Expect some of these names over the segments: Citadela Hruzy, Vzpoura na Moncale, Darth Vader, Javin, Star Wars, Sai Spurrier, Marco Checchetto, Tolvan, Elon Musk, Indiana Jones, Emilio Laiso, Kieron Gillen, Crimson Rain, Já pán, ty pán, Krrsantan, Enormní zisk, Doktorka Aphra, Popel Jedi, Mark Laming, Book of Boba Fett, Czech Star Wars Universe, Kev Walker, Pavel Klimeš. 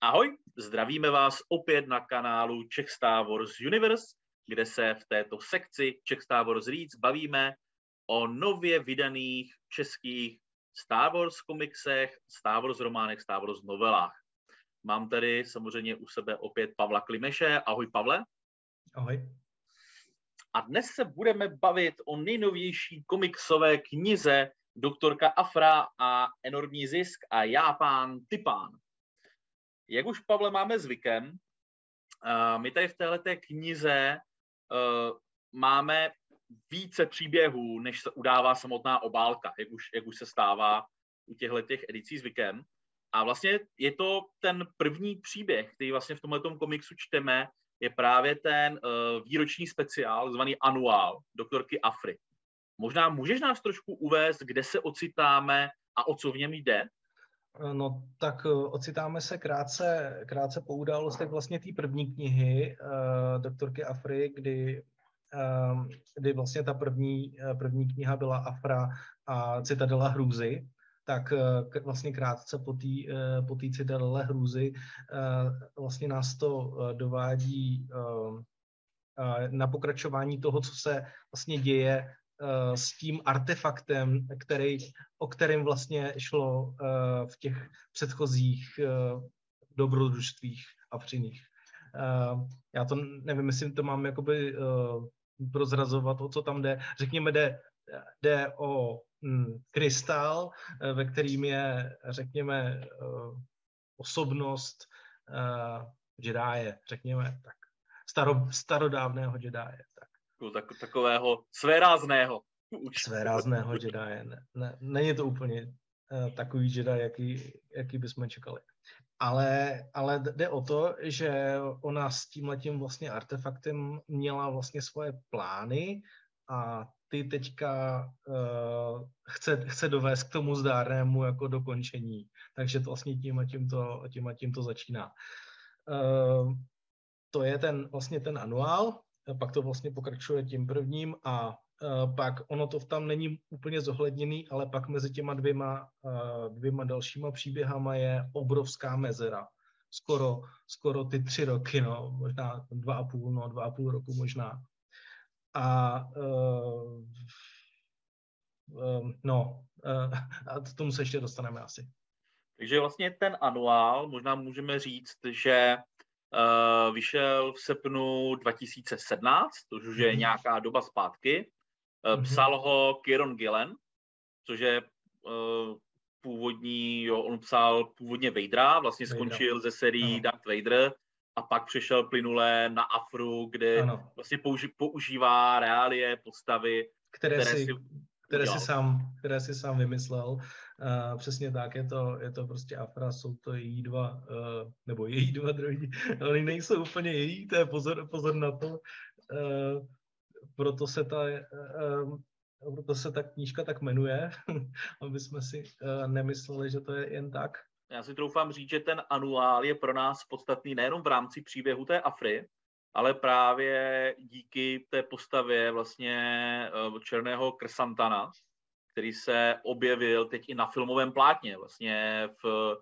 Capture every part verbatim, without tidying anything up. Ahoj, zdravíme vás opět na kanálu Czech Star Wars Universe, kde se v této sekci Czech Star Wars Reads bavíme o nově vydaných českých Star Wars komiksech, Star Wars románech, Star Wars novelách. Mám tady samozřejmě u sebe opět Pavla Klimeše. Ahoj, Pavle. Ahoj. A dnes se budeme bavit o nejnovější komiksové knize Doktorka Aphra a Enormní zisk a Já pán, ty pán. Jak už, Pavle, máme zvykem, my tady v téhleté knize máme více příběhů, než se udává samotná obálka, jak už, jak už se stává u těchto edicí zvykem. A vlastně je to ten první příběh, který vlastně v tomhletom komiksu čteme, je právě ten výroční speciál, zvaný Anuál doktorky Aphry. Možná můžeš nás trošku uvést, kde se ocitáme a o co v něm jde? No tak ocitáme se krátce, krátce po událostech vlastně té první knihy uh, doktorky Aphry, kdy, um, kdy vlastně ta první, první kniha byla Aphra a Citadela Hruzy. Tak uh, vlastně krátce po té uh, po té Citadele Hruzy uh, vlastně nás to uh, dovádí uh, uh, na pokračování toho, co se vlastně děje s tím artefaktem, který, o kterém vlastně šlo v těch předchozích dobrodružstvích a přiných. Já to nevím, jestli to mám jakoby prozrazovat, o co tam jde. Řekněme, jde, jde o krystal, ve kterým je, řekněme, osobnost Jedié, řekněme tak, staro, starodávného Jedié, tak. Tak, takového svérázného. Svérázného Jedié. Ne, ne, není to úplně uh, takový Jedi, jaký, jaký bychom čekali. Ale, ale jde o to, že ona s tímhletím vlastně artefaktem měla vlastně svoje plány a ty teďka uh, chce, chce dovést k tomu zdárnému jako dokončení. Takže to vlastně tím a tím to, tím a tím to začíná. Uh, to je ten, vlastně ten anuál. Pak to vlastně pokračuje tím prvním a uh, pak ono to tam není úplně zohledněný, ale pak mezi těma dvěma, uh, dvěma dalšíma příběhama je obrovská mezera. Skoro, skoro ty tři roky, no, možná dva a půl, no, dva a půl roku možná. A uh, um, no, uh, a k tomu se ještě dostaneme asi. Takže vlastně ten anuál, možná můžeme říct, že Uh, vyšel v srpnu dva tisíce sedmnáct, což už je nějaká doba zpátky. Uh, psal ho Kieron Gillen, což je uh, původní, jo, on psal původně Vadera, vlastně skončil ze serií Darth Vader a pak přešel plynule na Afru, kde ano. vlastně použi- používá reálie, postavy, které, které si... si... Které si, sám, které si sám vymyslel. Uh, přesně tak, je to, je to prostě Aphra, jsou to její dva, uh, nebo její dva droidi. Oni nejsou úplně její, to je pozor, pozor na to. Uh, proto, se ta, uh, proto se ta knížka tak jmenuje, aby jsme si uh, nemysleli, že to je jen tak. Já si troufám říct, že ten anuál je pro nás podstatný nejenom v rámci příběhu té Aphry, ale právě díky té postavě vlastně černého Krrsantana, který se objevil teď i na filmovém plátně, vlastně v,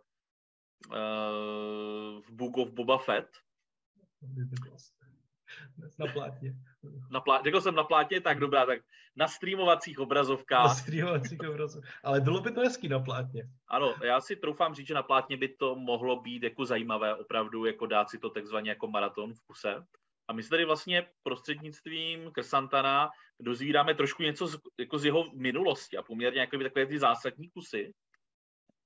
v Book of Boba Fett. Na plátně. Na plátně. Řekl jsem na plátně, tak dobrá, tak na streamovacích obrazovkách. Na streamovacích obrazovkách, ale bylo by to hezký na plátně. Ano, já si troufám říct, že na plátně by to mohlo být jako zajímavé, opravdu jako dát si to takzvaně jako maraton v kuse. A my se tady vlastně prostřednictvím Krrsantana dozvídáme trošku něco z, jako z jeho minulosti a poměrně jako by takové ty zásadní kusy.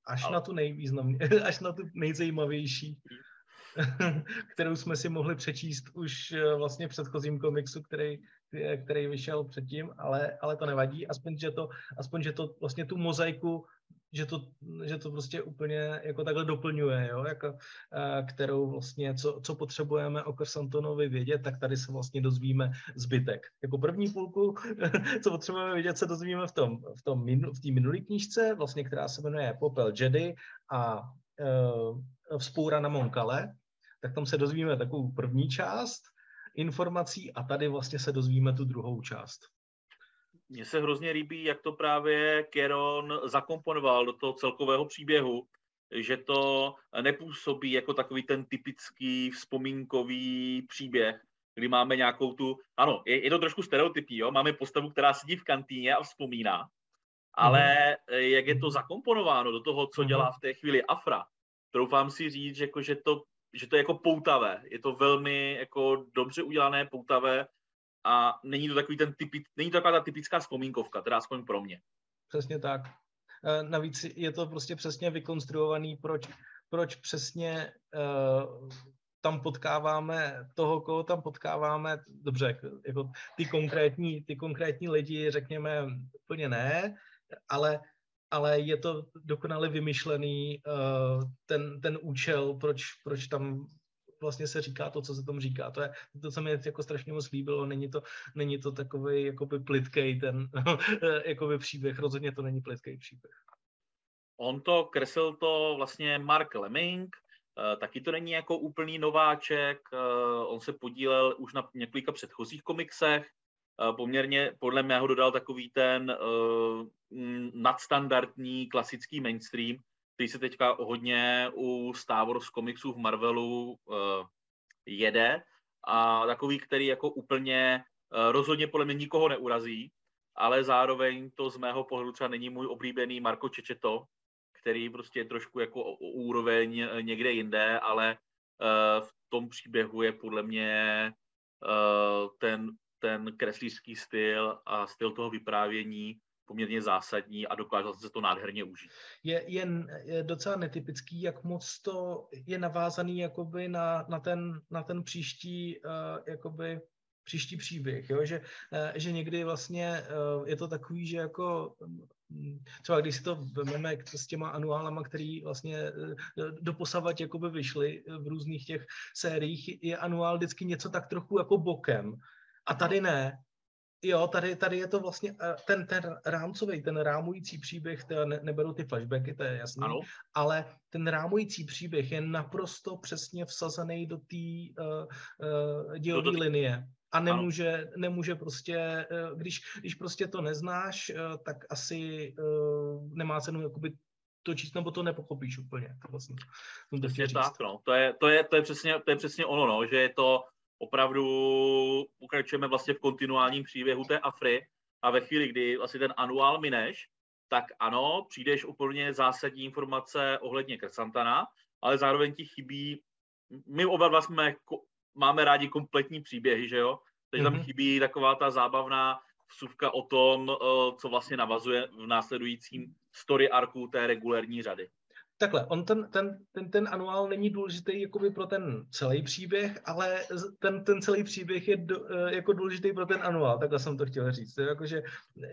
Až ale... na tu nejvýznamně, až na tu nejzajímavější, kterou jsme si mohli přečíst už vlastně v předchozím komiksu, který, který vyšel předtím, ale, ale to nevadí, aspoň, že to, aspoň, že to vlastně tu mozaiku, že to, že to prostě úplně jako takhle doplňuje, jo? Jako, kterou vlastně, co, co potřebujeme o Krrsantanovi vědět, tak tady se vlastně dozvíme zbytek. Jako první půlku, co potřebujeme vědět, se dozvíme v tom, v tom, v té minulé knížce, vlastně, která se jmenuje Popel Jedi a e, Vzpoura na Moncale. Tak tam se dozvíme takovou první část informací a tady vlastně se dozvíme tu druhou část. Mně se hrozně líbí, jak to právě Kieron zakomponoval do toho celkového příběhu, že to nepůsobí jako takový ten typický vzpomínkový příběh, kdy máme nějakou tu, ano, je, je to trošku stereotypní, jo? Máme postavu, která sedí v kantýně a vzpomíná, ale mm. jak je to zakomponováno do toho, co dělá v té chvíli Aphra, troufám si říct, že, jako, že, to, že to je jako poutavé, je to velmi jako dobře udělané, poutavé a není to, takový ten typic, není to taková ta typická vzpomínkovka, teda aspoň pro mě. Přesně tak. Navíc je to prostě přesně vykonstruovaný, proč, proč přesně uh, tam potkáváme toho, koho tam potkáváme, dobře, jako ty konkrétní, ty konkrétní lidi, řekněme, úplně ne, ale, ale je to dokonale vymyšlený uh, ten, ten účel, proč, proč tam vlastně se říká to, co se tam říká. To je to, co mi jako strašně moc líbilo. Není to, není to takovej jakoby plytkej ten jakoby příběh. Rozhodně to není plytkej příběh. On to, kreslil to vlastně Mark Laming. Taky to není jako úplný nováček. On se podílel už na několika předchozích komiksech. Poměrně, podle mého, dodal takový ten nadstandardní klasický mainstream, který se teďka hodně u Star Wars komiksů v Marvelu uh, jede a takový, který jako úplně uh, rozhodně podle mě nikoho neurazí, ale zároveň to z mého pohledu třeba není můj oblíbený Marco Checchetto, který prostě je trošku jako o, o úroveň někde jinde, ale uh, v tom příběhu je podle mě uh, ten, ten kreslířský styl a styl toho vyprávění poměrně zásadní a dokázal se to nádherně užít. Je, je, je docela netypický, jak moc to je navázaný jakoby na, na, ten, na ten příští, uh, jakoby příští příběh, jo? Že, uh, že někdy vlastně uh, je to takový, že jako třeba když si to vememe s těma anuálama, který vlastně doposavať jakoby vyšly v různých těch sériích, je anuál vždycky něco tak trochu jako bokem. A tady ne. Jo, tady, tady je to vlastně ten, ten rámcový, ten rámující příběh, ne, neberu ty flashbacky, to je jasný, ano. Ale ten rámující příběh je naprosto přesně vsazený do té uh, uh, dělové linie. A nemůže, nemůže prostě, uh, když, když prostě to neznáš, uh, tak asi uh, nemá cenu jakoby to číst, nebo to nepochopíš úplně. Vlastně, to přesně tak, no. To je, to je, to je přesně, to je přesně ono, no, že je to opravdu pokračujeme vlastně v kontinuálním příběhu té Afry a ve chvíli, kdy asi ten anuál mineš, tak ano, přijdeš úplně zásadní informace ohledně Krrsantana, ale zároveň ti chybí, my oba dva jsme, máme rádi kompletní příběhy, že jo? Takže tam mm-hmm. chybí taková ta zábavná vsuvka o tom, co vlastně navazuje v následujícím story arku té regulérní řady. Takhle, on ten, ten, ten, ten anuál není důležitý jakoby pro ten celý příběh, ale ten, ten celý příběh je do, jako důležitý pro ten anuál, takhle jsem to chtěl říct. Jako, že,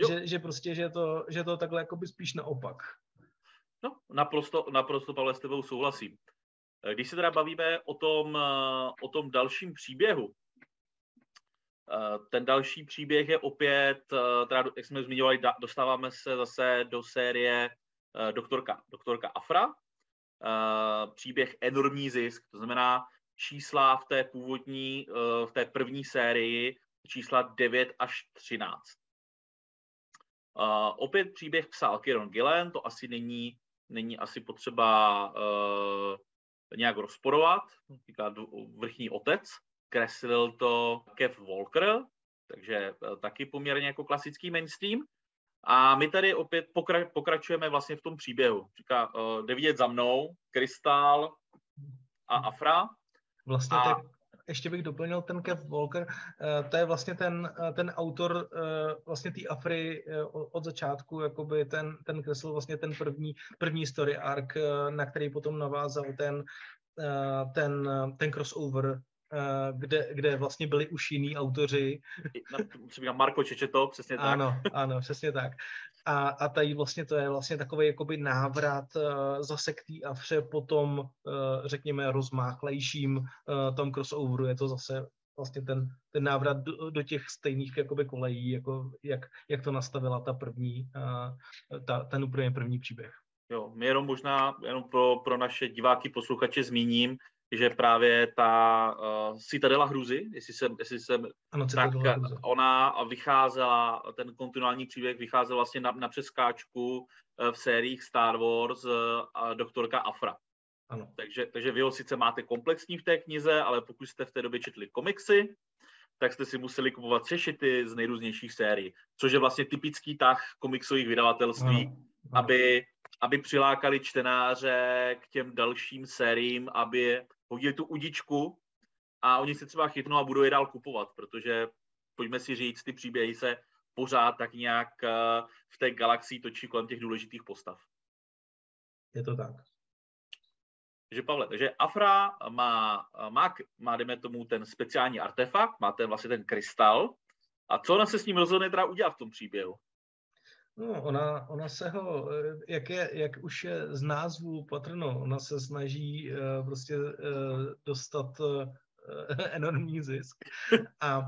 že, že prostě, že to, že to takhle jakoby spíš naopak. No, naprosto, naprosto, Pavle, s tebou souhlasím. Když se teda bavíme o tom, o tom dalším příběhu, ten další příběh je opět, teda, jak jsme zmiňovali, dostáváme se zase do série Doktorka, doktorka Aphra, příběh Enormní zisk, to znamená čísla v té původní, v té první sérii, čísla devět až třináct. Opět příběh psal Kieron Gillen, to asi není, není asi potřeba nějak rozporovat, říká vrchní otec, kreslil to Kev Walker, takže taky poměrně jako klasický mainstream. A my tady opět pokra- pokračujeme vlastně v tom příběhu. Říká, uh, jde vidět za mnou, Krystal a Aphra. Vlastně a... tak ještě bych doplnil ten Kev Walker, uh, to je vlastně ten, uh, ten autor uh, vlastně té Afry uh, od začátku, jakoby ten, ten kreslil vlastně ten první, první story arc, uh, na který potom navázal ten, uh, ten, uh, ten crossover, Kde, kde vlastně byli už jiní autoři. Marco Checchetto, přesně tak. Ano, ano, přesně tak. A, a tady vlastně to je vlastně takový jakoby návrat zase k té Afře po tom, řekněme, rozmáchlejším tom crossoveru. Je to zase vlastně ten, ten návrat do, do těch stejných jakoby kolejí, jako jak, jak to nastavila ta první, ta, ten úplně první příběh. Jo, my jenom možná, jenom pro, pro naše diváky, posluchače zmíním, že právě ta uh, Citadela Hruzy, jestli jsem, jestli jsem ano, tak ona vycházela, ten kontinuální příběh vycházel vlastně na, na přeskáčku uh, v sériích Star Wars uh, a Doktorka Aphra. Ano. Takže, takže vy ho sice máte komplexní v té knize, ale pokud jste v té době četli komiksy, tak jste si museli kupovat třešity z nejrůznějších sérií, což je vlastně typický tah komiksových vydavatelství, ano. Ano. Aby, aby přilákali čtenáře k těm dalším sériím, aby hodili tu udičku a oni se třeba chytnou a budou je dál kupovat, protože pojďme si říct, ty příběhy se pořád tak nějak v té galaxii točí kolem těch důležitých postav. Je to tak. Takže Pavle, takže Aphra má, má, má, dejme tomu, ten speciální artefakt, má ten vlastně ten krystal. A co ona se s ním rozhodne teda udělat v tom příběhu? No, ona, ona se ho, jak, je, jak už je z názvu patrno, ona se snaží uh, prostě uh, dostat uh, enormní zisk. A,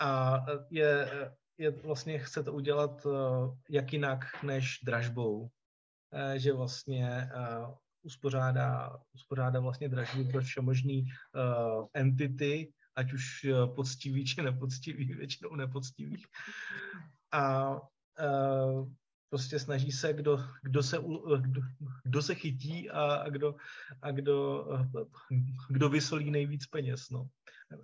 a je, je vlastně chce to udělat uh, jak jinak než dražbou. Uh, že vlastně... Uh, Uspořádá, uspořádá vlastně dražbu pro všemožný uh, entity, ať už uh, poctiví, či nepoctiví, většinou nepoctivých. A uh, prostě snaží se, kdo, kdo, se, kdo, kdo se chytí a, a, kdo, a kdo, kdo vysolí nejvíc peněz. No.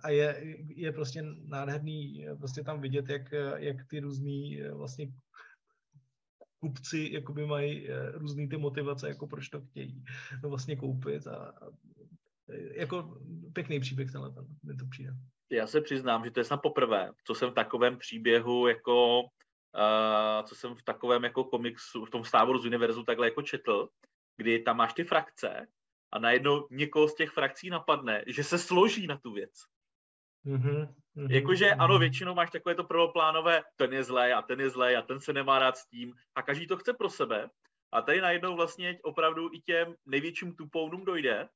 A je, je prostě nádherný prostě tam vidět, jak, jak ty různý vlastně kupci jakoby mají různý ty motivace, jako proč to chtějí vlastně koupit a, a jako pěkný příběh tenhle, mi to přijde. Já se přiznám, že to je snad poprvé, co jsem v takovém příběhu jako, uh, co jsem v takovém jako komiksu, v tom Star Wars univerzu takhle jako četl, kdy tam máš ty frakce a najednou někoho z těch frakcí napadne, že se složí na tu věc. Mm-hmm, mm-hmm. Jakože ano, většinou máš takové to prvoplánové, ten je zlej a ten je zlej a ten se nemá rád s tím a každý to chce pro sebe a tady najednou vlastně opravdu i těm největším tupounům dojde,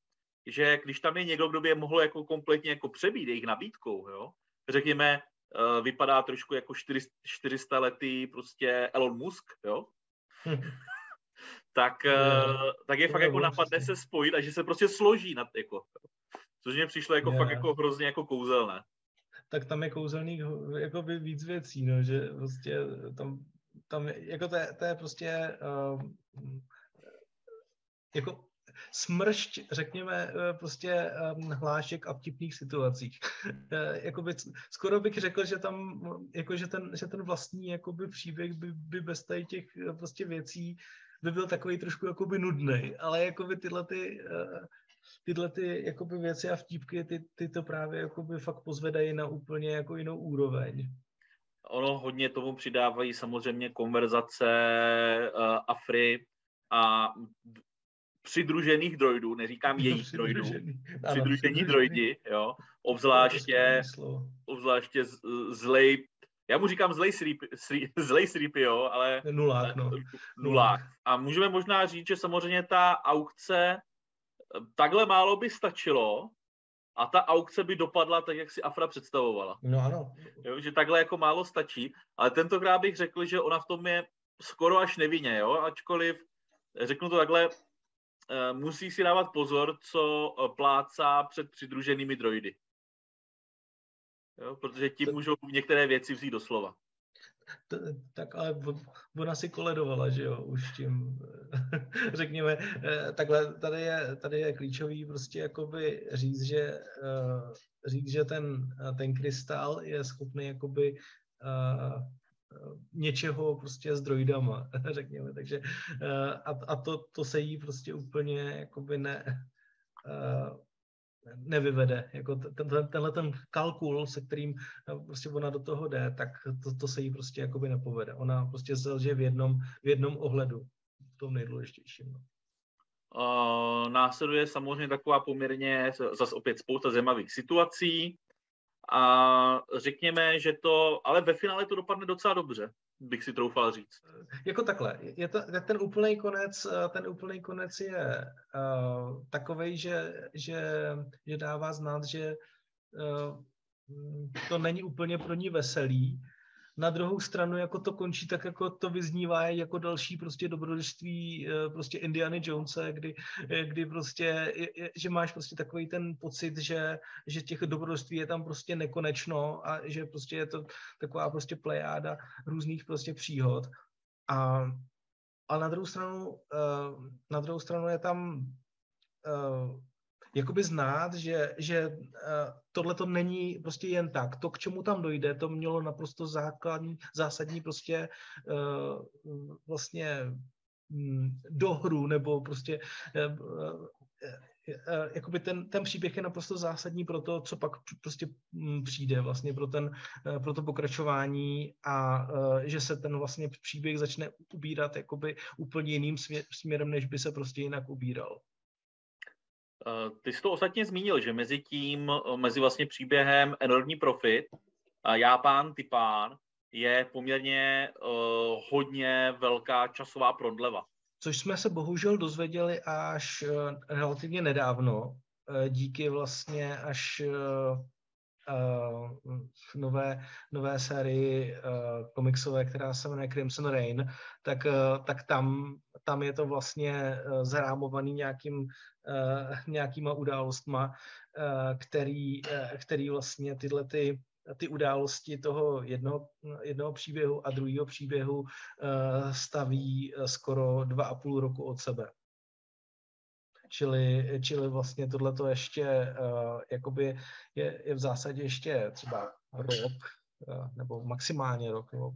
že když tam je někdo, kdo by je mohl jako kompletně jako přebít jejich nabídkou, jo? Řekněme, vypadá trošku jako čtyři sta letý prostě Elon Musk, jo? Hm. tak, no, tak je fakt jako napadne se spojit a že se prostě složí na jako... Což mě přišlo jako je. fakt jako hrozně jako kouzelné. Tak tam je kouzelných jako by víc věcí, no, že prostě tam, tam jako to je, to je prostě uh, jako smršť, řekněme, prostě um, hlášek a vtipných situacích. Jakoby, skoro bych řekl, že tam, jako, že, ten, že ten vlastní jakoby, příběh by, by bez tady těch prostě věcí by byl takový trošku jakoby nudnej, ale jakoby tyhle ty... Uh, Tyhle ty jakoby, věci a vtípky, ty, ty to právě jakoby, fakt pozvedají na úplně jako jinou úroveň. Ono hodně tomu přidávají samozřejmě konverzace uh, Afry a přidružených droidů, neříkám jejich droidů, ano, přidružení droidi, jo, obzvláště, obzvláště z, zlej, já mu říkám zlej sripy, jo, ale nulák, no. nulák. A můžeme možná říct, že samozřejmě ta aukce takhle málo by stačilo a ta aukce by dopadla tak, jak si Aphra představovala. No ano. Jo, že takhle jako málo stačí, ale tentokrát bych řekl, že ona v tom je skoro až nevinně, jo, ačkoliv řeknu to takhle, musí si dávat pozor, co plácá před přidruženými droidy. Jo, protože ti můžou některé věci vzít doslova. T- tak ale ona si koledovala, že jo, už tím, řekněme, takhle tady je, tady je klíčový prostě jakoby říct, že, říct, že ten, ten krystal je schopný jakoby něčeho prostě s droidama, řekněme, takže a, a to, to se jí prostě úplně jakoby ne... nevyvede. Jako ten, tenhle ten kalkul, se kterým prostě ona do toho jde, tak to, to se jí prostě jakoby nepovede. Ona prostě selže v jednom, v jednom ohledu, v tom nejdůležitějším. Uh, následuje samozřejmě taková poměrně zase opět spousta zajímavých situací a řekněme, že to, ale ve finále to dopadne docela dobře, bych si troufal říct. Jako takhle, je to, ten úplný konec, ten úplný konec je uh, takovej, že, že, že dává znát, že uh, to není úplně pro ní veselý Na druhou stranu jako to končí tak, jako to vyznívá jako další prostě dobrodružství prostě Indiana Jonesa, kdy, kdy prostě, že máš prostě takový ten pocit, že, že těch dobrodružství je tam prostě nekonečno a že prostě je to taková prostě plejáda různých prostě příhod. A, a na druhou stranu, na druhou stranu je tam jakoby znát, že, že tohle to není prostě jen tak. To, k čemu tam dojde, to mělo naprosto základní, zásadní prostě vlastně dohru, nebo prostě jakoby ten, ten příběh je naprosto zásadní pro to, co pak prostě přijde vlastně pro, ten, pro to pokračování a že se ten vlastně příběh začne ubírat jakoby úplně jiným směrem, než by se prostě jinak ubíral. Ty jsi to ostatně zmínil, že mezi tím, mezi vlastně příběhem Enormní profit a Já pán, ty pán je poměrně uh, hodně velká časová prodleva. Což jsme se bohužel dozvěděli až uh, relativně nedávno, uh, díky vlastně až uh, Uh, nové, nové sérii uh, komiksové, která se jmenuje Crimson Rain, tak, uh, tak tam, tam je to vlastně uh, zarámovaný nějakým, uh, nějakýma událostma, uh, který, uh, který vlastně tyhle ty, ty události toho jednoho, jednoho příběhu a druhého příběhu uh, staví skoro dva a půl roku od sebe. Čili, čili vlastně tohleto ještě uh, jakoby je, je v zásadě ještě třeba rok, uh, nebo maximálně rok, nebo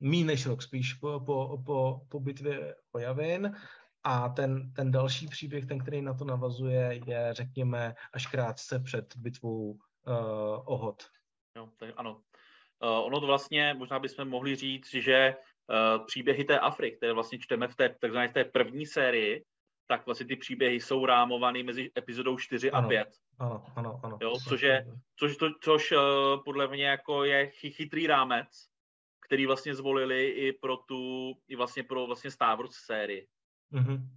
míň než rok spíš po, po, po, po bitvě o Javin. A ten, ten další příběh, ten, který na to navazuje, je, řekněme, až krátce před bitvou uh, o Hot. Jo, tak ano. Uh, ono to vlastně, možná bychom mohli říct, že uh, příběhy té Afry, které vlastně čteme v té, takzvané té první sérii, tak vlastně ty příběhy jsou rámovány mezi epizodou čtyři ano, a pět. Ano, ano, ano. Jo, což je, což, to, což uh, podle mě jako je chytrý rámec, který vlastně zvolili i pro tu, i vlastně pro vlastně Star Wars sérii. Mm-hmm.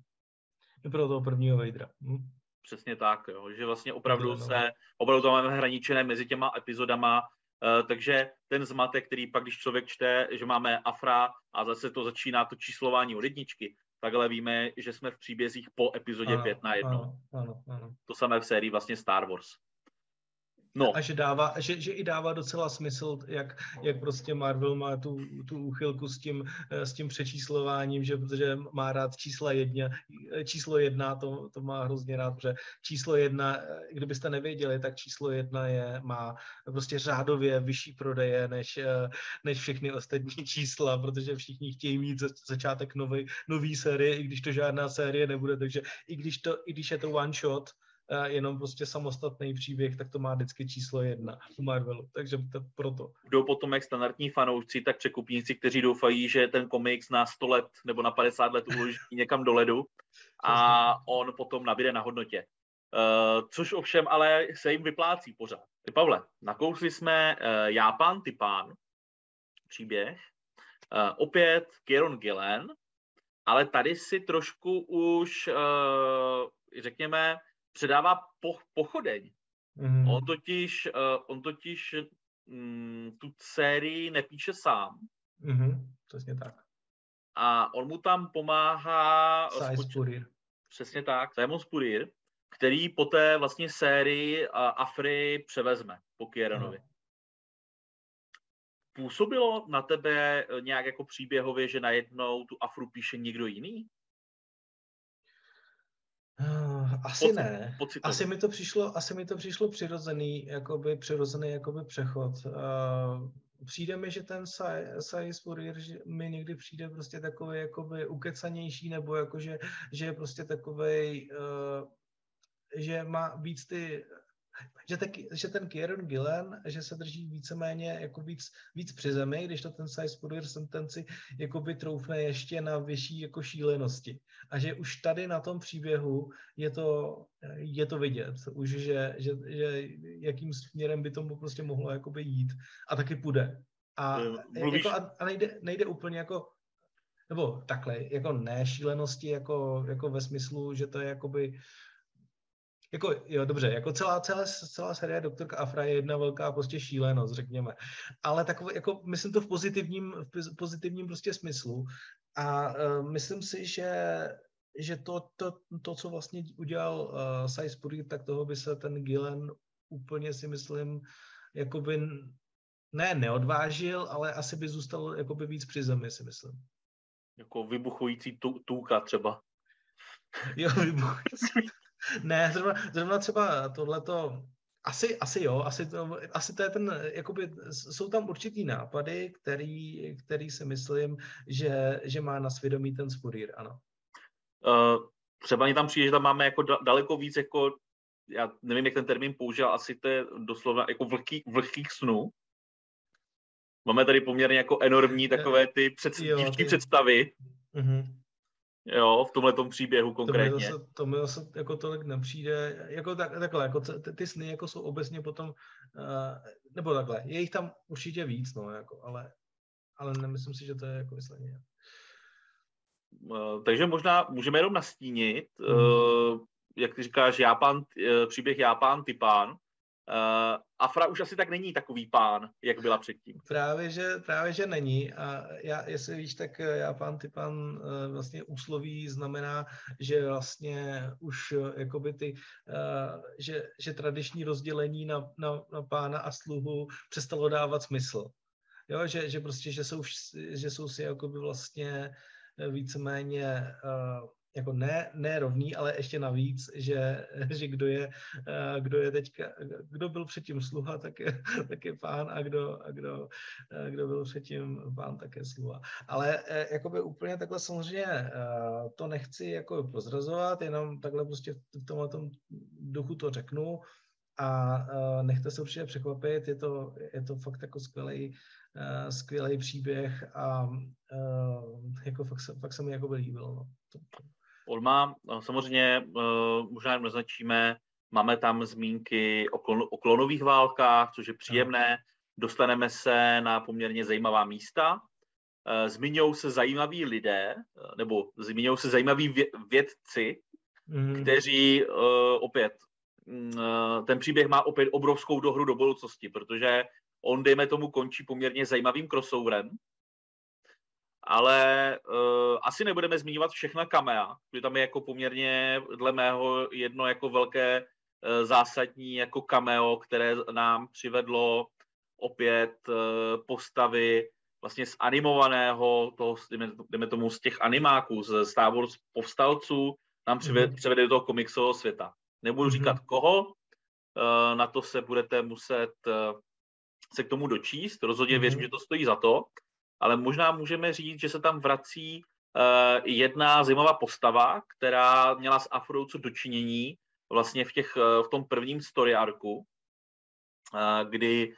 I pro toho prvního Vadera. Mm. Přesně tak, jo, že vlastně opravdu no, se, opravdu to máme hraničené mezi těma epizodama, uh, takže ten zmatek, který pak, když člověk čte, že máme Afra a zase to začíná to číslování od jedničky, takhle víme, že jsme v příbězích po epizodě ano, pět na jednu. Ano, ano, ano. To samé v sérii vlastně Star Wars. No. A že, dává, že, že i dává docela smysl, jak, jak prostě Marvel má tu, tu úchylku s tím, s tím přečíslováním, že protože má rád čísla jedna, číslo jedna, to, to má hrozně rád, protože číslo jedna, kdybyste nevěděli, tak číslo jedna je, má prostě řádově vyšší prodeje než, než všechny ostatní čísla, protože všichni chtějí mít za, začátek nový, nový série, i když to žádná série nebude, takže i když, to, i když je to one shot, jenom prostě samostatný příběh, tak to má vždycky číslo jedna u Marvelu, takže to proto. Jdou potom jak standardní fanoušci, tak překupníci, kteří doufají, že ten komiks na sto let nebo na padesát let uloží někam do ledu a on potom nabíde na hodnotě. Uh, což ovšem ale se jim vyplácí pořád. Ty Pavle, nakousli jsme uh, Já pán, ty pán příběh, uh, opět Kieron Gillen, ale tady si trošku už uh, řekněme předává po, pochodeň. Mm. On totiž, uh, on totiž mm, tu sérii nepíše sám. Mm, přesně tak. A on mu tam pomáhá... Sai Spurrier. Přesně tak. Sai Spurrier, který poté vlastně sérii uh, Afry převezme po Kieronovi. Mm. Působilo na tebe nějak jako příběhově, že najednou tu Afru píše někdo jiný? Asi pocit, ne. Pocitový. Asi mi to přišlo, asi mi to přišlo přirozený, jakoby přirozený jakoby přechod. Uh, přijde mi, že ten Sai, Sai Spurrier mi někdy přijde prostě takový jakoby ukecanější, nebo jakože, že je prostě takovej, uh, že má víc ty, že, taky, že ten Kieron Gillen, že se drží víceméně jako víc, víc při zemi, když to ten Sai Spurrier sentenci jakoby troufne ještě na vyšší jako šílenosti. A že už tady na tom příběhu je to, je to vidět, už že, že, že jakým směrem by tomu prostě mohlo jakoby jít a taky půjde. A, jako, a, a nejde, nejde úplně jako, nebo takhle, jako ne šílenosti, jako, jako ve smyslu, že to je jakoby jako, jo, dobře, jako celá, celá, celá série Doktorka Aphra je jedna velká prostě šílenost, řekněme. Ale takový, jako myslím to v pozitivním, v pozitivním prostě smyslu. A uh, myslím si, že že to, to, to, co vlastně udělal uh, Sai Spurrier, tak toho by se ten Gillen úplně si myslím, jakoby ne, neodvážil, ale asi by zůstal jakoby víc při zemi, si myslím. Jako vybuchující tu, tůka třeba. Jo, vybuchující. Ne, zrovna, zrovna třeba tohleto, asi, asi jo, asi to, asi to je ten, jakoby, jsou tam určitý nápady, který, který si myslím, že, že má na svědomí ten Spurrier, ano. Uh, třeba mě tam přijde, že tam máme jako da- daleko víc, jako, já nevím, jak ten termín použil, asi to je doslova jako vlhký, vlhkých snů. Máme tady poměrně jako enormní takové ty předst- jo, divčí ty... představy. Mm-hmm. Jo, v tomhletom příběhu konkrétně. To mi zase jako tolik nepřijde. Jako tak, takhle, jako ty, ty sny jako jsou obecně potom, uh, nebo takhle, je jich tam určitě víc, no, jako, ale, ale nemyslím si, že to je jako vysleně. Takže možná můžeme jenom nastínit, hmm. jak ty říkáš, já pán, příběh Já pán, ty pán. Aphra už asi tak není takový pán, jak byla předtím. Právě, že, právě, že není. A já, jestli víš, tak já pán, ty pán vlastně úsloví znamená, že vlastně už jakoby ty, že, že tradiční rozdělení na, na, na pána a sluhu přestalo dávat smysl. Jo, že, že prostě, že jsou, že jsou si jakoby vlastně víceméně jako ne, ne rovný, ale ještě navíc, že, že kdo je, kdo je teďka, kdo byl předtím sluha, tak je, tak je pán a kdo, a kdo, kdo byl předtím pán, tak je sluha. Ale jakoby úplně takhle samozřejmě to nechci jako prozrazovat, jenom takhle prostě v tomhletom duchu to řeknu a nechte se určitě překvapit, je to, je to fakt jako skvělej, skvělý příběh a uh, jako fakt, fakt se mi jako by líbilo. No. On má, samozřejmě uh, možná jen naznačíme, máme tam zmínky o, klon, o klonových válkách, což je příjemné, dostaneme se na poměrně zajímavá místa, uh, zmiňou se zajímaví lidé, nebo zmiňou se zajímaví vě, vědci, mm. kteří uh, opět, uh, ten příběh má opět obrovskou dohru do budoucnosti, protože on, dejme tomu, končí poměrně zajímavým crossoverem, ale uh, asi nebudeme zmiňovat všechna kamea, protože tam je jako poměrně, dle mého, jedno jako velké uh, zásadní jako cameo, které nám přivedlo opět uh, postavy vlastně z animovaného, toho, dejme tomu, z těch animáků, z Star Wars povstalců, nám mm-hmm. přivede do toho komiksového světa. Nebudu mm-hmm. říkat koho, uh, na to se budete muset... Uh, se k tomu dočíst. Rozhodně věřím, že to stojí za to, ale možná můžeme říct, že se tam vrací uh, jedna zajímavá postava, která měla s Aphrou co dočinění vlastně v, těch, uh, v tom prvním story arku, uh, kdy uh,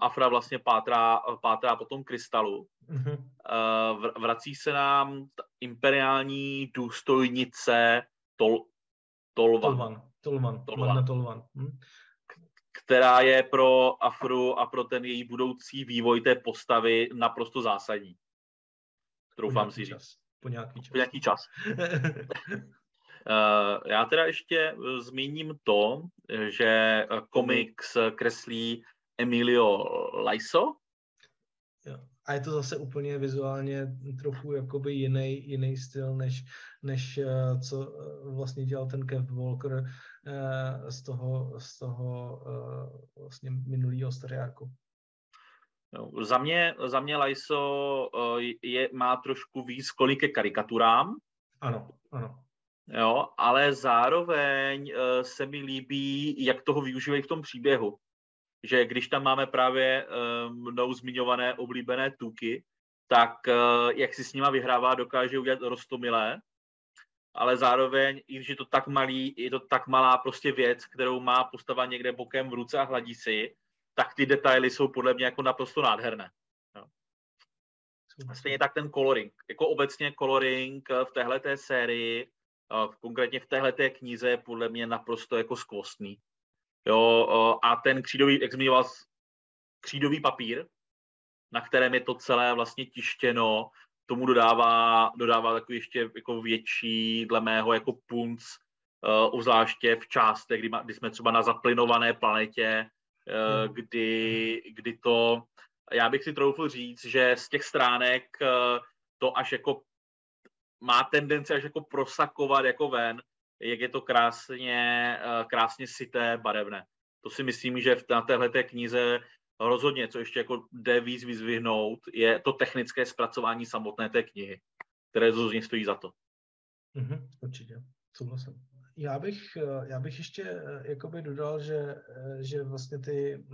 Aphra vlastně pátrá, pátrá po tom krystalu. Uh-huh. Uh, vrací se nám t- imperiální důstojnice Tol- Tolvan. Tolvan. Tolvan. Tolvan. Tolvan. Hm? Která je pro Aphru a pro ten její budoucí vývoj té postavy naprosto zásadní. Troufám si říct. Po nějaký čas. Po nějaký čas. Já teda ještě zmíním to, že komiks kreslí Emilio Laiso. A je to zase úplně vizuálně trochu jakoby jiný, jiný styl, než, než co vlastně dělal ten Kev Walker z toho, z toho vlastně minulýho staráku. No, za mě, za mě Laiso je, má trošku víc kolik ke karikaturám. Ano, ano. Jo, ale zároveň se mi líbí, jak toho využívají v tom příběhu. Že když tam máme právě mnou zmiňované oblíbené tuky, tak jak si s nima vyhrává, dokáže udělat roztomilé, ale zároveň, i když je to tak malý, je to tak malá prostě věc, kterou má postava někde bokem v ruce a hladí si, tak ty detaily jsou podle mě jako naprosto nádherné. No. Stejně tak ten coloring. Jako obecně coloring v téhleté sérii, konkrétně v téhleté knize, je podle mě naprosto jako skvostný. Jo, a ten křídový, jak zmiňoval, křídový papír, na kterém je to celé vlastně tištěno, tomu dodává, dodává takový ještě jako větší, dle mého, jako punc Uh, obzvláště v částech, kdy, kdy jsme třeba na zaplynované planetě, uh, kdy, kdy to, já bych si troufl říct, že z těch stránek uh, to až jako má tendenci až jako prosakovat jako ven, jak je to krásně, uh, krásně syté, barevné. To si myslím, že v, na téhleté knize rozhodně, co ještě jako jde víc vyzvihnout, je to technické zpracování samotné té knihy, které rozhodně stojí za to. Mm-hmm, určitě, souhlasím. Já bych, já bych ještě jakoby dodal, že, že vlastně ty,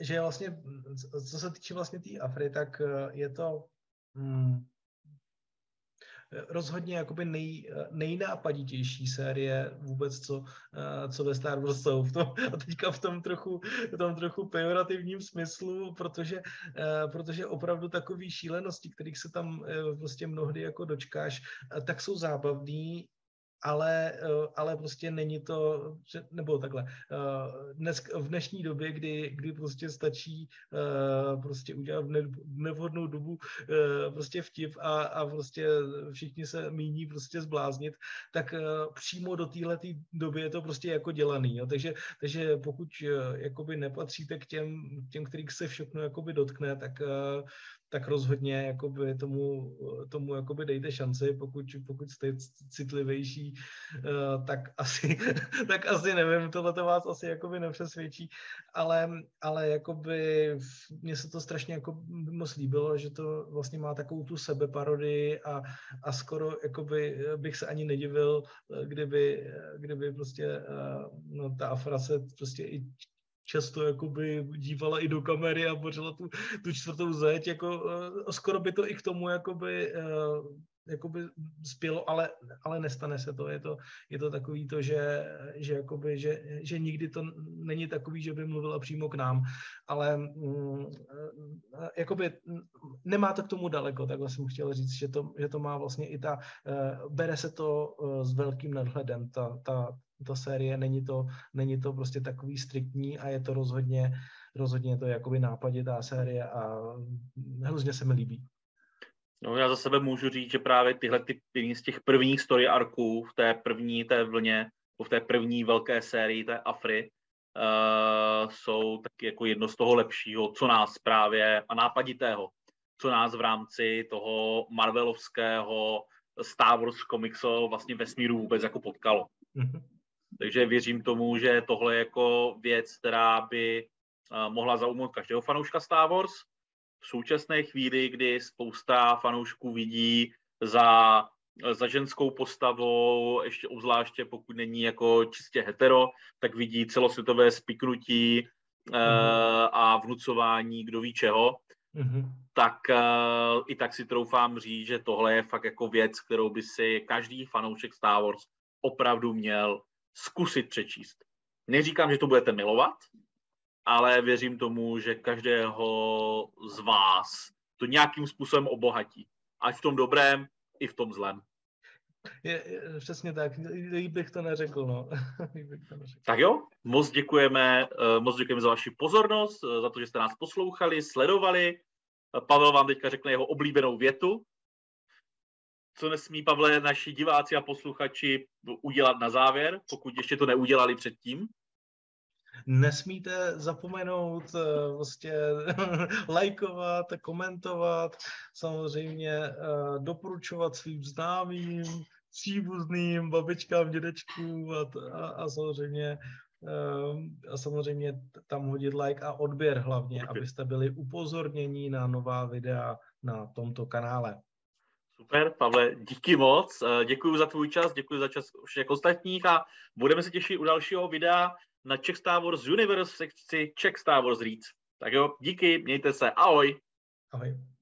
že vlastně, co se týče vlastně té Afry, tak je to rozhodně jakoby nej, nejnápaditější série vůbec, co, co ve Star Wars jsou. V tom, a teďka v tom trochu, v tom trochu pejorativním smyslu, protože, protože opravdu takový šílenosti, kterých se tam prostě mnohdy jako dočkáš, tak jsou zábavný, ale, ale prostě není to, nebo takhle, dnes, v dnešní době, kdy, kdy prostě stačí prostě udělat v nevhodnou dobu prostě vtip a, a prostě všichni se míní prostě zbláznit, tak přímo do téhleté doby je to prostě jako dělaný. Jo? Takže, takže pokud jakoby nepatříte k těm, těm kterých se všechno jakoby dotkne, tak tak rozhodně jakoby tomu, tomu jakoby dejte šanci, pokud, pokud jste citlivější, tak asi, tak asi nevím, tohle to vás asi jakoby nepřesvědčí, ale, ale jakoby mně se to strašně jako moc líbilo, že to vlastně má takovou tu sebeparodii a, a skoro jakoby bych se ani nedivil, kdyby, kdyby prostě no, ta Aphra se prostě i často jakoby dívala i do kamery a bořila tu, tu čtvrtou zeď, jako skoro by to i k tomu jakoby, jakoby spělo, ale, ale nestane se to. Je to, je to takový to, že, že, jakoby, že, že nikdy to není takový, že by mluvila přímo k nám, ale mm, jakoby nemá to k tomu daleko, takhle jsem chtěl říct, že to, že to má vlastně i ta, bere se to s velkým nadhledem, ta, ta ta série, není to, není to prostě takový striktní a je to rozhodně, rozhodně to jakoby nápaditá série a hrozně se mi líbí. No, já za sebe můžu říct, že právě tyhle ty z těch prvních story arků v té první té vlně, v té první velké sérii té Afry uh, jsou taky jako jedno z toho lepšího, co nás právě, a nápaditého, co nás v rámci toho marvelovského Star Wars komiksu vlastně vesmíru vůbec jako potkalo. Mm-hmm. Takže věřím tomu, že tohle je jako věc, která by uh, mohla zaujmout každého fanouška Star Wars. V současné chvíli, kdy spousta fanoušků vidí za, za ženskou postavou, ještě obzvláště pokud není jako čistě hetero, tak vidí celosvětové spiknutí uh, mm-hmm. a vnucování kdo ví čeho. Mm-hmm. Tak uh, i tak si troufám říct, že tohle je fakt jako věc, kterou by si každý fanoušek Star Wars opravdu měl zkusit přečíst. Neříkám, že to budete milovat, ale věřím tomu, že každého z vás to nějakým způsobem obohatí. Ať v tom dobrém, i v tom zlém. Je, je, přesně tak. Líp bych to neřekl, no. bych to neřekl. Tak jo, moc děkujeme, moc děkujeme za vaši pozornost, za to, že jste nás poslouchali, sledovali. Pavel vám teďka řekne jeho oblíbenou větu. Co nesmí, Pavle, naši diváci a posluchači udělat na závěr, pokud ještě to neudělali předtím? Nesmíte zapomenout vlastně lajkovat, komentovat, samozřejmě doporučovat svým známým, příbuzným, babičkám, dědečkům a, a, a samozřejmě a samozřejmě tam hodit like a odběr hlavně, okay. abyste byli upozorněni na nová videa na tomto kanále. Super, Pavle, díky moc. Děkuji za tvůj čas, děkuji za čas všech ostatních a budeme se těšit u dalšího videa na Czech Star Wars Universe v sekci Czech Star Wars Reads. Tak jo, díky, mějte se, ahoj. Ahoj.